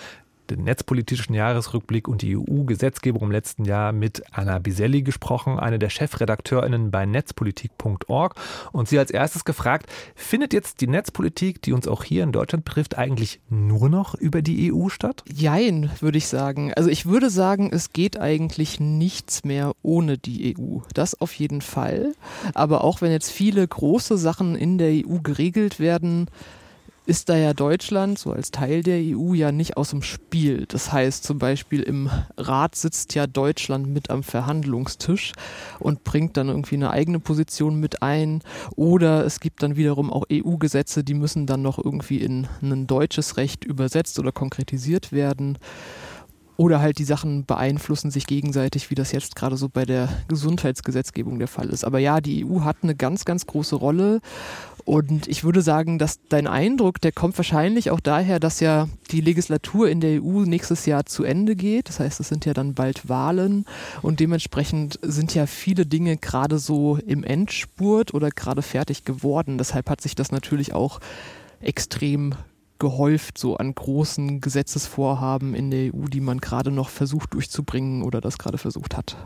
den netzpolitischen Jahresrückblick und die E U-Gesetzgebung im letzten Jahr mit Anna Biselli gesprochen, eine der Chefredakteurinnen bei netzpolitik punkt org, und sie als erstes gefragt: Findet jetzt die Netzpolitik, die uns auch hier in Deutschland betrifft, eigentlich nur noch über die E U statt? Jein, würde ich sagen. Also ich würde sagen, es geht eigentlich nichts mehr ohne die E U. Das auf jeden Fall. Aber auch wenn jetzt viele große Sachen in der E U geregelt werden, ist da ja Deutschland, so als Teil der E U, ja nicht aus dem Spiel. Das heißt zum Beispiel, im Rat sitzt ja Deutschland mit am Verhandlungstisch und bringt dann irgendwie eine eigene Position mit ein. Oder es gibt dann wiederum auch E U-Gesetze, die müssen dann noch irgendwie in ein deutsches Recht übersetzt oder konkretisiert werden. Oder halt die Sachen beeinflussen sich gegenseitig, wie das jetzt gerade so bei der Gesundheitsgesetzgebung der Fall ist. Aber ja, die E U hat eine ganz, ganz große Rolle Und ich würde sagen, dass dein Eindruck, der kommt wahrscheinlich auch daher, dass ja die Legislatur in der E U nächstes Jahr zu Ende geht. Das heißt, es sind ja dann bald Wahlen und dementsprechend sind ja viele Dinge gerade so im Endspurt oder gerade fertig geworden. Deshalb hat sich das natürlich auch extrem gehäuft, so an großen Gesetzesvorhaben in der E U, die man gerade noch versucht durchzubringen oder das gerade versucht hat.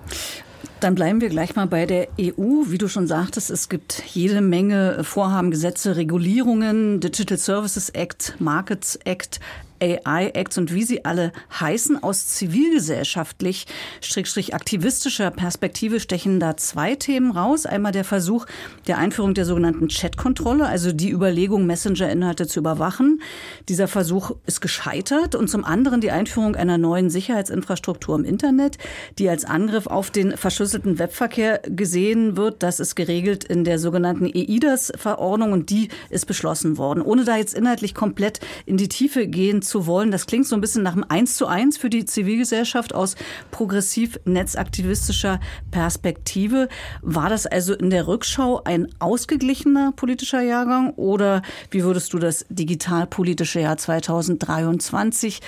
Dann bleiben wir gleich mal bei der E U. Wie du schon sagtest, es gibt jede Menge Vorhaben, Gesetze, Regulierungen, Digital Services Act, Markets Act, A I Acts und wie sie alle heißen. Aus zivilgesellschaftlich, schrägstrich aktivistischer Perspektive stechen da zwei Themen raus. Einmal der Versuch der Einführung der sogenannten Chatkontrolle, also die Überlegung, Messenger-Inhalte zu überwachen. Dieser Versuch ist gescheitert. Und zum anderen die Einführung einer neuen Sicherheitsinfrastruktur im Internet, die als Angriff auf den verschlüsselten Webverkehr gesehen wird. Das ist geregelt in der sogenannten E I D A S-Verordnung und die ist beschlossen worden. Ohne da jetzt inhaltlich komplett in die Tiefe gehen zu wollen. Das klingt so ein bisschen nach einem Eins zu eins für die Zivilgesellschaft aus progressiv netzaktivistischer Perspektive. War das also in der Rückschau ein ausgeglichener politischer Jahrgang oder wie würdest du das digitalpolitische Jahr zwanzig dreiundzwanzig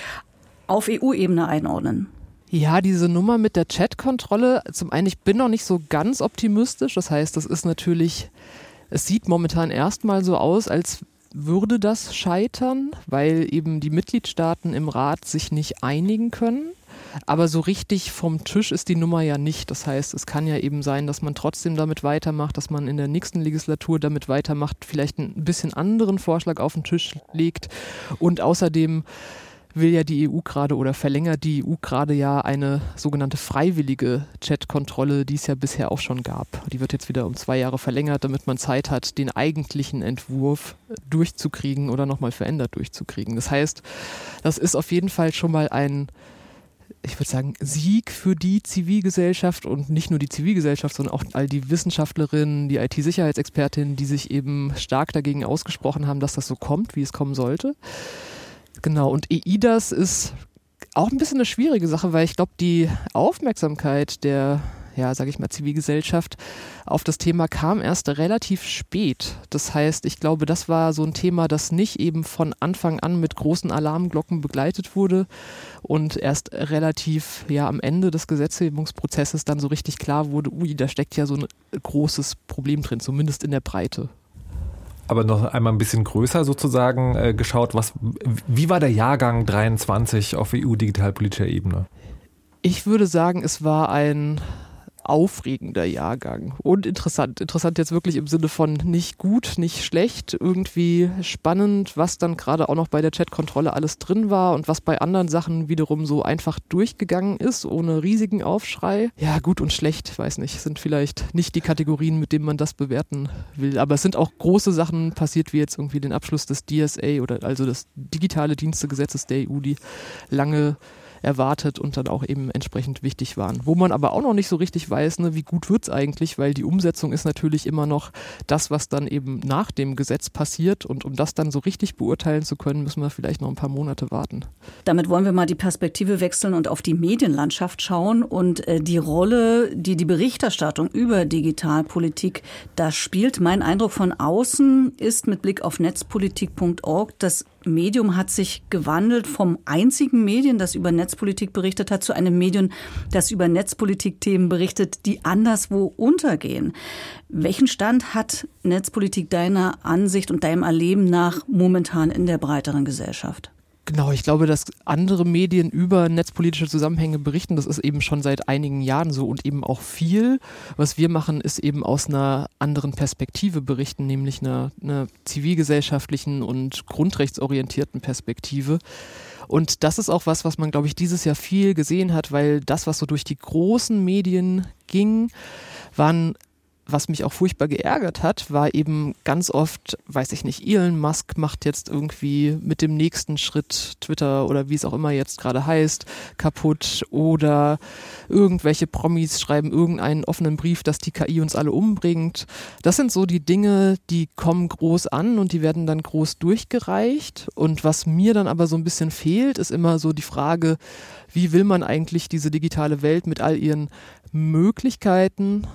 auf E U-Ebene einordnen? Ja, diese Nummer mit der Chatkontrolle, zum einen, ich bin noch nicht so ganz optimistisch. Das heißt, das ist natürlich, es sieht momentan erstmal so aus, als würde das scheitern, weil eben die Mitgliedstaaten im Rat sich nicht einigen können. Aber so richtig vom Tisch ist die Nummer ja nicht. Das heißt, es kann ja eben sein, dass man trotzdem damit weitermacht, dass man in der nächsten Legislatur damit weitermacht, vielleicht einen bisschen anderen Vorschlag auf den Tisch legt. Und außerdem will ja die E U gerade oder verlängert die E U gerade ja eine sogenannte freiwillige Chatkontrolle, die es ja bisher auch schon gab. Die wird jetzt wieder um zwei Jahre verlängert, damit man Zeit hat, den eigentlichen Entwurf durchzukriegen oder nochmal verändert durchzukriegen. Das heißt, das ist auf jeden Fall schon mal ein, ich würde sagen, Sieg für die Zivilgesellschaft und nicht nur die Zivilgesellschaft, sondern auch all die Wissenschaftlerinnen, die I T-Sicherheitsexpertinnen, die sich eben stark dagegen ausgesprochen haben, dass das so kommt, wie es kommen sollte. Genau, und E I D A S ist auch ein bisschen eine schwierige Sache, weil ich glaube, die Aufmerksamkeit der, ja, sage ich mal, Zivilgesellschaft auf das Thema kam erst relativ spät. Das heißt, ich glaube, das war so ein Thema, das nicht eben von Anfang an mit großen Alarmglocken begleitet wurde und erst relativ, ja, am Ende des Gesetzgebungsprozesses dann so richtig klar wurde, ui, da steckt ja so ein großes Problem drin, zumindest in der Breite. Aber noch einmal ein bisschen größer sozusagen äh, geschaut, was, wie war der Jahrgang dreiundzwanzig auf E U-digitalpolitischer Ebene? Ich würde sagen, es war ein aufregender Jahrgang und interessant. Interessant jetzt wirklich im Sinne von nicht gut, nicht schlecht, irgendwie spannend, was dann gerade auch noch bei der Chatkontrolle alles drin war und was bei anderen Sachen wiederum so einfach durchgegangen ist, ohne riesigen Aufschrei. Ja, gut und schlecht, weiß nicht, sind vielleicht nicht die Kategorien, mit denen man das bewerten will, aber es sind auch große Sachen passiert, wie jetzt irgendwie den Abschluss des D S A oder also des digitale Dienstegesetzes der E U, die lange erwartet und dann auch eben entsprechend wichtig waren. Wo man aber auch noch nicht so richtig weiß, ne, wie gut wird es eigentlich, weil die Umsetzung ist natürlich immer noch das, was dann eben nach dem Gesetz passiert und um das dann so richtig beurteilen zu können, müssen wir vielleicht noch ein paar Monate warten. Damit wollen wir mal die Perspektive wechseln und auf die Medienlandschaft schauen und äh, die Rolle, die die Berichterstattung über Digitalpolitik da spielt. Mein Eindruck von außen ist mit Blick auf netzpolitik punkt org, dass Medium hat sich gewandelt vom einzigen Medien, das über Netzpolitik berichtet hat, zu einem Medium, das über Netzpolitik-Themen berichtet, die anderswo untergehen. Welchen Stand hat Netzpolitik deiner Ansicht und deinem Erleben nach momentan in der breiteren Gesellschaft? Genau, ich glaube, dass andere Medien über netzpolitische Zusammenhänge berichten, das ist eben schon seit einigen Jahren so und eben auch viel. Was wir machen, ist eben aus einer anderen Perspektive berichten, nämlich einer, einer zivilgesellschaftlichen und grundrechtsorientierten Perspektive. Und das ist auch was, was man, glaube ich, dieses Jahr viel gesehen hat, weil das, was so durch die großen Medien ging, waren... Was mich auch furchtbar geärgert hat, war eben ganz oft, weiß ich nicht, Elon Musk macht jetzt irgendwie mit dem nächsten Schritt Twitter oder wie es auch immer jetzt gerade heißt, kaputt oder irgendwelche Promis schreiben irgendeinen offenen Brief, dass die K I uns alle umbringt. Das sind so die Dinge, die kommen groß an und die werden dann groß durchgereicht. Und was mir dann aber so ein bisschen fehlt, ist immer so die Frage, wie will man eigentlich diese digitale Welt mit all ihren Möglichkeiten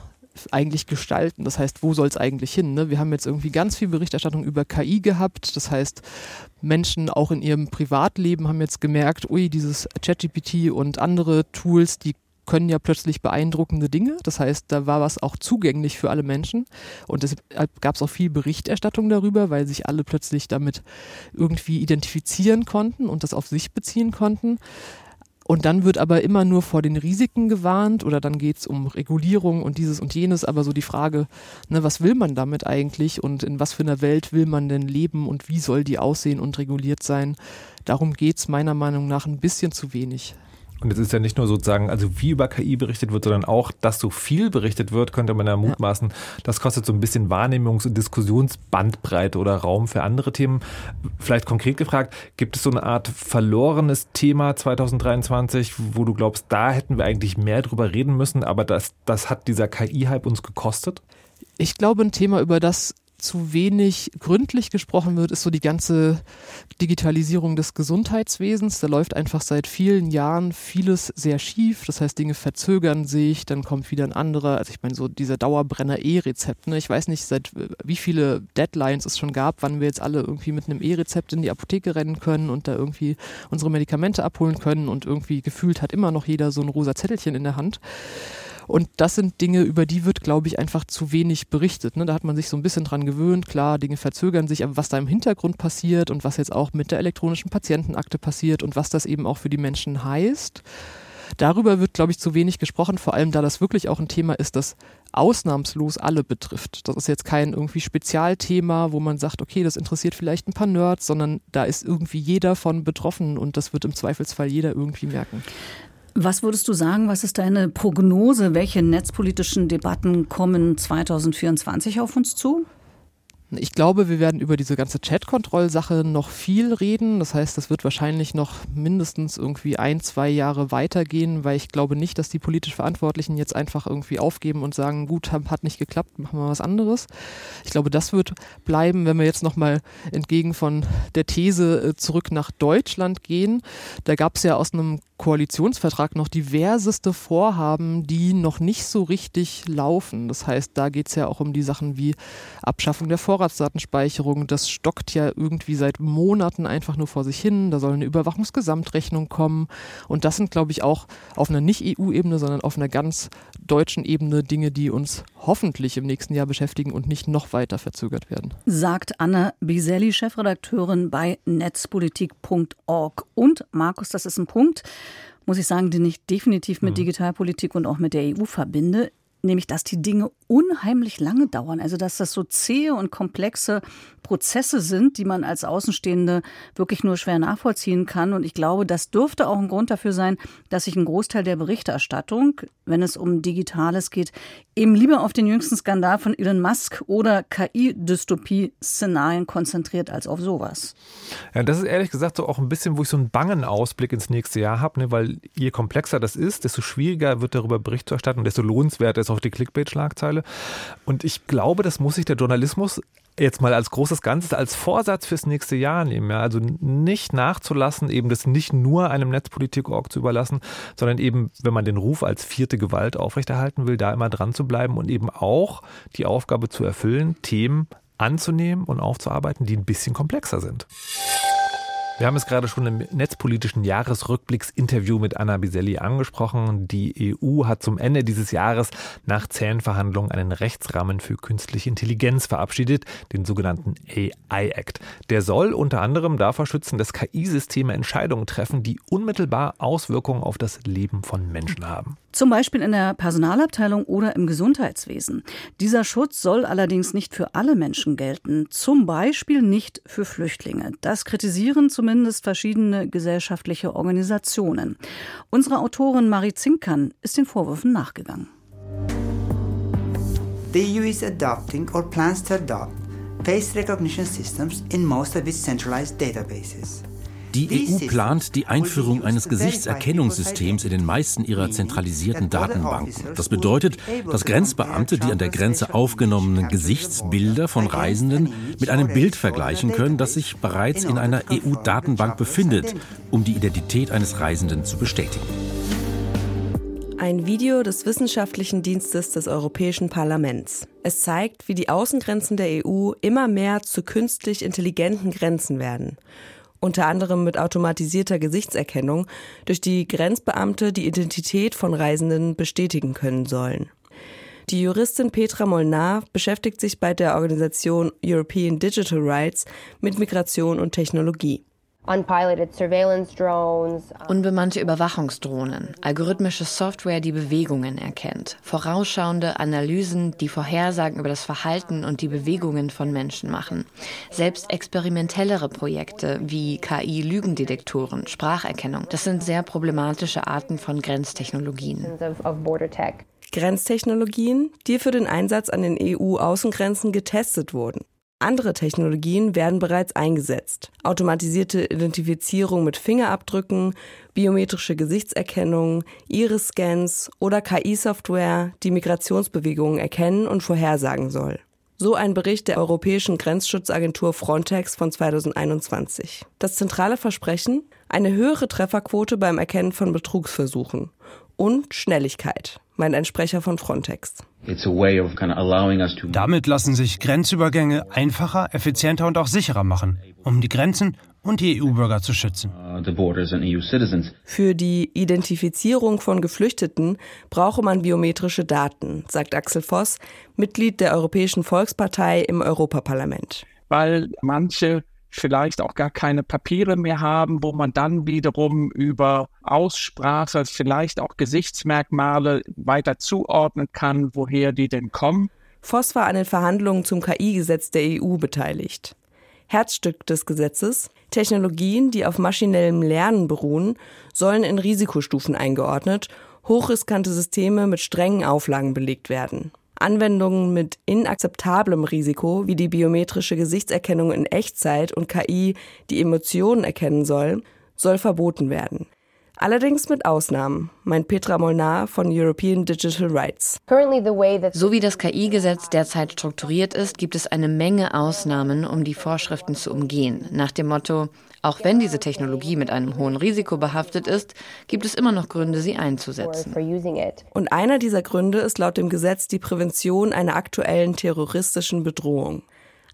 eigentlich gestalten? Das heißt, wo soll es eigentlich hin? Ne? Wir haben jetzt irgendwie ganz viel Berichterstattung über K I gehabt. Das heißt, Menschen auch in ihrem Privatleben haben jetzt gemerkt, ui, dieses ChatGPT und andere Tools, die können ja plötzlich beeindruckende Dinge. Das heißt, da war was auch zugänglich für alle Menschen. Und es gab auch viel Berichterstattung darüber, weil sich alle plötzlich damit irgendwie identifizieren konnten und das auf sich beziehen konnten. Und dann wird aber immer nur vor den Risiken gewarnt oder dann geht es um Regulierung und dieses und jenes. Aber so die Frage, ne, was will man damit eigentlich und in was für einer Welt will man denn leben und wie soll die aussehen und reguliert sein? Darum geht es meiner Meinung nach ein bisschen zu wenig. Und es ist ja nicht nur sozusagen, also wie über K I berichtet wird, sondern auch, dass so viel berichtet wird, könnte man ja mutmaßen, das kostet so ein bisschen Wahrnehmungs- und Diskussionsbandbreite oder Raum für andere Themen. Vielleicht konkret gefragt, gibt es so eine Art verlorenes Thema zwanzig dreiundzwanzig, wo du glaubst, da hätten wir eigentlich mehr drüber reden müssen, aber das, das hat dieser K I-Hype uns gekostet? Ich glaube, ein Thema, über das zu wenig gründlich gesprochen wird, ist so die ganze Digitalisierung des Gesundheitswesens. Da läuft einfach seit vielen Jahren vieles sehr schief. Das heißt, Dinge verzögern sich, dann kommt wieder ein anderer. Also ich meine, so dieser Dauerbrenner E-Rezept. Ne? Ich weiß nicht, seit wie viele Deadlines es schon gab, wann wir jetzt alle irgendwie mit einem E-Rezept in die Apotheke rennen können und da irgendwie unsere Medikamente abholen können. Und irgendwie gefühlt hat immer noch jeder so ein rosa Zettelchen in der Hand. Und das sind Dinge, über die wird, glaube ich, einfach zu wenig berichtet. Ne? Da hat man sich so ein bisschen dran gewöhnt. Klar, Dinge verzögern sich, aber was da im Hintergrund passiert und was jetzt auch mit der elektronischen Patientenakte passiert und was das eben auch für die Menschen heißt, darüber wird, glaube ich, zu wenig gesprochen. Vor allem, da das wirklich auch ein Thema ist, das ausnahmslos alle betrifft. Das ist jetzt kein irgendwie Spezialthema, wo man sagt, okay, das interessiert vielleicht ein paar Nerds, sondern da ist irgendwie jeder von betroffen und das wird im Zweifelsfall jeder irgendwie merken. Was würdest du sagen, was ist deine Prognose? Welche netzpolitischen Debatten kommen zwanzig vierundzwanzig auf uns zu? Ich glaube, wir werden über diese ganze Chat-Kontroll-Sache noch viel reden. Das heißt, das wird wahrscheinlich noch mindestens irgendwie ein, zwei Jahre weitergehen, weil ich glaube nicht, dass die politisch Verantwortlichen jetzt einfach irgendwie aufgeben und sagen, gut, hat nicht geklappt, machen wir was anderes. Ich glaube, das wird bleiben. Wenn wir jetzt nochmal entgegen von der These zurück nach Deutschland gehen, da gab es ja aus einem Koalitionsvertrag noch diverseste Vorhaben, die noch nicht so richtig laufen. Das heißt, da geht es ja auch um die Sachen wie Abschaffung der Vorratsdatenspeicherung. Vorratsdatenspeicherung, das stockt ja irgendwie seit Monaten einfach nur vor sich hin. Da soll eine Überwachungsgesamtrechnung kommen. Und das sind, glaube ich, auch auf einer nicht E U-Ebene, sondern auf einer ganz deutschen Ebene Dinge, die uns hoffentlich im nächsten Jahr beschäftigen und nicht noch weiter verzögert werden. Sagt Anna Biselli, Chefredakteurin bei netzpolitik punkt org. Und Markus, das ist ein Punkt, muss ich sagen, den ich definitiv mit mhm. Digitalpolitik und auch mit der E U verbinde. Nämlich, dass die Dinge unheimlich lange dauern. Also, dass das so zähe und komplexe Prozesse sind, die man als Außenstehende wirklich nur schwer nachvollziehen kann. Und ich glaube, das dürfte auch ein Grund dafür sein, dass sich ein Großteil der Berichterstattung, wenn es um Digitales geht, eben lieber auf den jüngsten Skandal von Elon Musk oder K I-Dystopie-Szenarien konzentriert als auf sowas. Ja, das ist ehrlich gesagt so auch ein bisschen, wo ich so einen bangen Ausblick ins nächste Jahr habe, ne? Weil je komplexer das ist, desto schwieriger wird darüber Bericht zu erstatten und desto lohnenswerter ist auch die Clickbait-Schlagzeile. Und ich glaube, das muss sich der Journalismus jetzt mal als großes Ganzes, als Vorsatz fürs nächste Jahr nehmen. Ja? Also nicht nachzulassen, eben das nicht nur einem Netzpolitik punkt org zu überlassen, sondern eben, wenn man den Ruf als vierte Gewalt aufrechterhalten will, da immer dran zu bleiben und eben auch die Aufgabe zu erfüllen, Themen anzunehmen und aufzuarbeiten, die ein bisschen komplexer sind. Wir haben es gerade schon im netzpolitischen Jahresrückblicks-Interview mit Anna Biselli angesprochen. Die E U hat zum Ende dieses Jahres nach zähen Verhandlungen einen Rechtsrahmen für künstliche Intelligenz verabschiedet, den sogenannten A I Act. Der soll unter anderem davor schützen, dass K I-Systeme Entscheidungen treffen, die unmittelbar Auswirkungen auf das Leben von Menschen haben. Zum Beispiel in der Personalabteilung oder im Gesundheitswesen. Dieser Schutz soll allerdings nicht für alle Menschen gelten, zum Beispiel nicht für Flüchtlinge. Das kritisieren zumindest verschiedene gesellschaftliche Organisationen. Unsere Autorin Marie Zinkann ist den Vorwürfen nachgegangen. The E U is adopting or plans to adopt face recognition systems in most of its centralized databases. Die E U plant die Einführung eines Gesichtserkennungssystems in den meisten ihrer zentralisierten Datenbanken. Das bedeutet, dass Grenzbeamte die an der Grenze aufgenommenen Gesichtsbilder von Reisenden mit einem Bild vergleichen können, das sich bereits in einer E U-Datenbank befindet, um die Identität eines Reisenden zu bestätigen. Ein Video des Wissenschaftlichen Dienstes des Europäischen Parlaments. Es zeigt, wie die Außengrenzen der E U immer mehr zu künstlich intelligenten Grenzen werden. Unter anderem mit automatisierter Gesichtserkennung, durch die Grenzbeamte die Identität von Reisenden bestätigen können sollen. Die Juristin Petra Molnar beschäftigt sich bei der Organisation European Digital Rights mit Migration und Technologie. Unbemannte Überwachungsdrohnen, algorithmische Software, die Bewegungen erkennt, vorausschauende Analysen, die Vorhersagen über das Verhalten und die Bewegungen von Menschen machen, selbst experimentellere Projekte wie K I-Lügendetektoren, Spracherkennung, das sind sehr problematische Arten von Grenztechnologien. Grenztechnologien, die für den Einsatz an den E U-Außengrenzen getestet wurden. Andere Technologien werden bereits eingesetzt. Automatisierte Identifizierung mit Fingerabdrücken, biometrische Gesichtserkennung, Iris-Scans oder K I-Software, die Migrationsbewegungen erkennen und vorhersagen soll. So ein Bericht der Europäischen Grenzschutzagentur Frontex von zweitausendeinundzwanzig. Das zentrale Versprechen? Eine höhere Trefferquote beim Erkennen von Betrugsversuchen. Und Schnelligkeit, meint ein Sprecher von Frontex. Damit lassen sich Grenzübergänge einfacher, effizienter und auch sicherer machen, um die Grenzen und die E U-Bürger zu schützen. Für die Identifizierung von Geflüchteten brauche man biometrische Daten, sagt Axel Voss, Mitglied der Europäischen Volkspartei im Europaparlament. Weil manche vielleicht auch gar keine Papiere mehr haben, wo man dann wiederum über Aussprache vielleicht auch Gesichtsmerkmale weiter zuordnen kann, woher die denn kommen. Voss war an den Verhandlungen zum K I-Gesetz der E U beteiligt. Herzstück des Gesetzes, Technologien, die auf maschinellem Lernen beruhen, sollen in Risikostufen eingeordnet, hochriskante Systeme mit strengen Auflagen belegt werden. Anwendungen mit inakzeptablem Risiko, wie die biometrische Gesichtserkennung in Echtzeit und K I, die Emotionen erkennen soll, soll verboten werden. Allerdings mit Ausnahmen, meint Petra Molnar von European Digital Rights. So wie das K I-Gesetz derzeit strukturiert ist, gibt es eine Menge Ausnahmen, um die Vorschriften zu umgehen. Nach dem Motto, auch wenn diese Technologie mit einem hohen Risiko behaftet ist, gibt es immer noch Gründe, sie einzusetzen. Und einer dieser Gründe ist laut dem Gesetz die Prävention einer aktuellen terroristischen Bedrohung.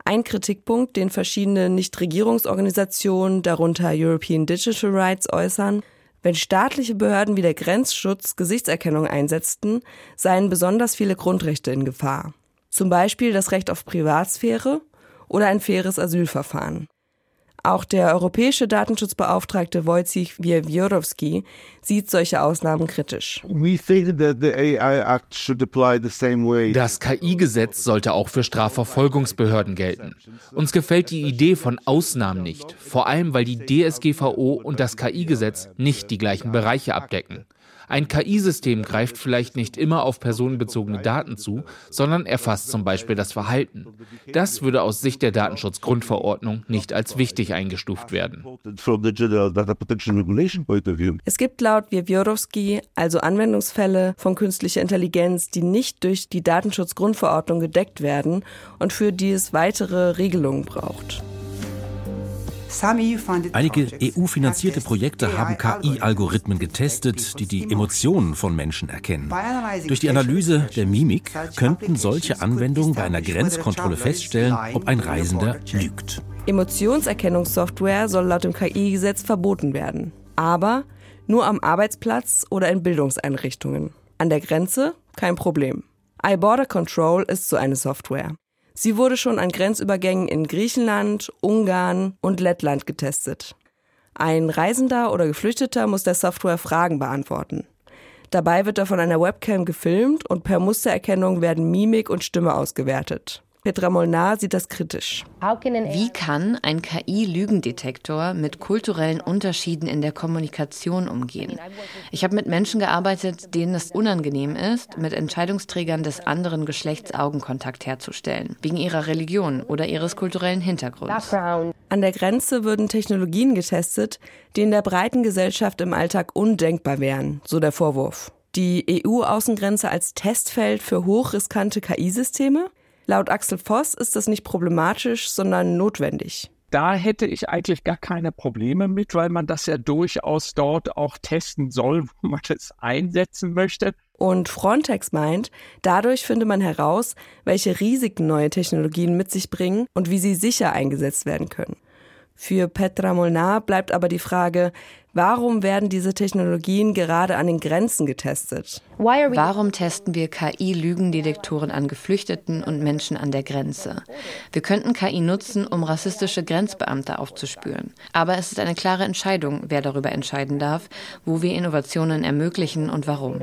Ein Kritikpunkt, den verschiedene Nichtregierungsorganisationen, darunter European Digital Rights, äußern: Wenn staatliche Behörden wie der Grenzschutz Gesichtserkennung einsetzten, seien besonders viele Grundrechte in Gefahr. Zum Beispiel das Recht auf Privatsphäre oder ein faires Asylverfahren. Auch der europäische Datenschutzbeauftragte Wojciech Wiewiorowski sieht solche Ausnahmen kritisch. Das K I-Gesetz sollte auch für Strafverfolgungsbehörden gelten. Uns gefällt die Idee von Ausnahmen nicht, vor allem weil die D S G V O und das K I-Gesetz nicht die gleichen Bereiche abdecken. Ein K I-System greift vielleicht nicht immer auf personenbezogene Daten zu, sondern erfasst zum Beispiel das Verhalten. Das würde aus Sicht der Datenschutzgrundverordnung nicht als wichtig eingestuft werden. Es gibt laut Wiewiorowski also Anwendungsfälle von künstlicher Intelligenz, die nicht durch die Datenschutzgrundverordnung gedeckt werden und für die es weitere Regelungen braucht. Einige E U-finanzierte Projekte haben K I-Algorithmen getestet, die die Emotionen von Menschen erkennen. Durch die Analyse der Mimik könnten solche Anwendungen bei einer Grenzkontrolle feststellen, ob ein Reisender lügt. Emotionserkennungssoftware soll laut dem K I-Gesetz verboten werden. Aber nur am Arbeitsplatz oder in Bildungseinrichtungen. An der Grenze kein Problem. iBorder Control ist so eine Software. Sie wurde schon an Grenzübergängen in Griechenland, Ungarn und Lettland getestet. Ein Reisender oder Geflüchteter muss der Software Fragen beantworten. Dabei wird er von einer Webcam gefilmt und per Mustererkennung werden Mimik und Stimme ausgewertet. Petra Molnar sieht das kritisch. Wie kann ein K I-Lügendetektor mit kulturellen Unterschieden in der Kommunikation umgehen? Ich habe mit Menschen gearbeitet, denen es unangenehm ist, mit Entscheidungsträgern des anderen Geschlechts Augenkontakt herzustellen, wegen ihrer Religion oder ihres kulturellen Hintergrunds. An der Grenze würden Technologien getestet, die in der breiten Gesellschaft im Alltag undenkbar wären, so der Vorwurf. Die E U-Außengrenze als Testfeld für hochriskante K I-Systeme? Laut Axel Voss ist das nicht problematisch, sondern notwendig. Da hätte ich eigentlich gar keine Probleme mit, weil man das ja durchaus dort auch testen soll, wo man das einsetzen möchte. Und Frontex meint, dadurch finde man heraus, welche Risiken neue Technologien mit sich bringen und wie sie sicher eingesetzt werden können. Für Petra Molnar bleibt aber die Frage, warum werden diese Technologien gerade an den Grenzen getestet? Warum testen wir K I-Lügendetektoren an Geflüchteten und Menschen an der Grenze? Wir könnten K I nutzen, um rassistische Grenzbeamte aufzuspüren. Aber es ist eine klare Entscheidung, wer darüber entscheiden darf, wo wir Innovationen ermöglichen und warum.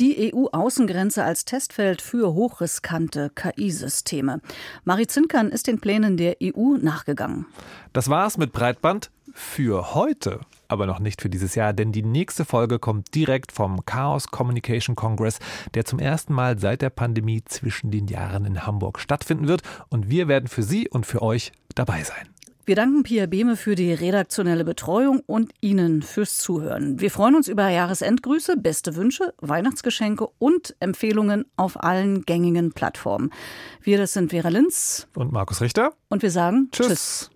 Die E U-Außengrenze als Testfeld für hochriskante K I-Systeme. Marie Zinkann ist den Plänen der E U nachgegangen. Das war's mit Breitband für heute. Aber noch nicht für dieses Jahr, denn die nächste Folge kommt direkt vom Chaos Communication Congress, der zum ersten Mal seit der Pandemie zwischen den Jahren in Hamburg stattfinden wird. Und wir werden für Sie und für euch dabei sein. Wir danken Pia Behme für die redaktionelle Betreuung und Ihnen fürs Zuhören. Wir freuen uns über Jahresendgrüße, beste Wünsche, Weihnachtsgeschenke und Empfehlungen auf allen gängigen Plattformen. Wir, das sind Vera Linß und Markus Richter. Und wir sagen Tschüss. Tschüss.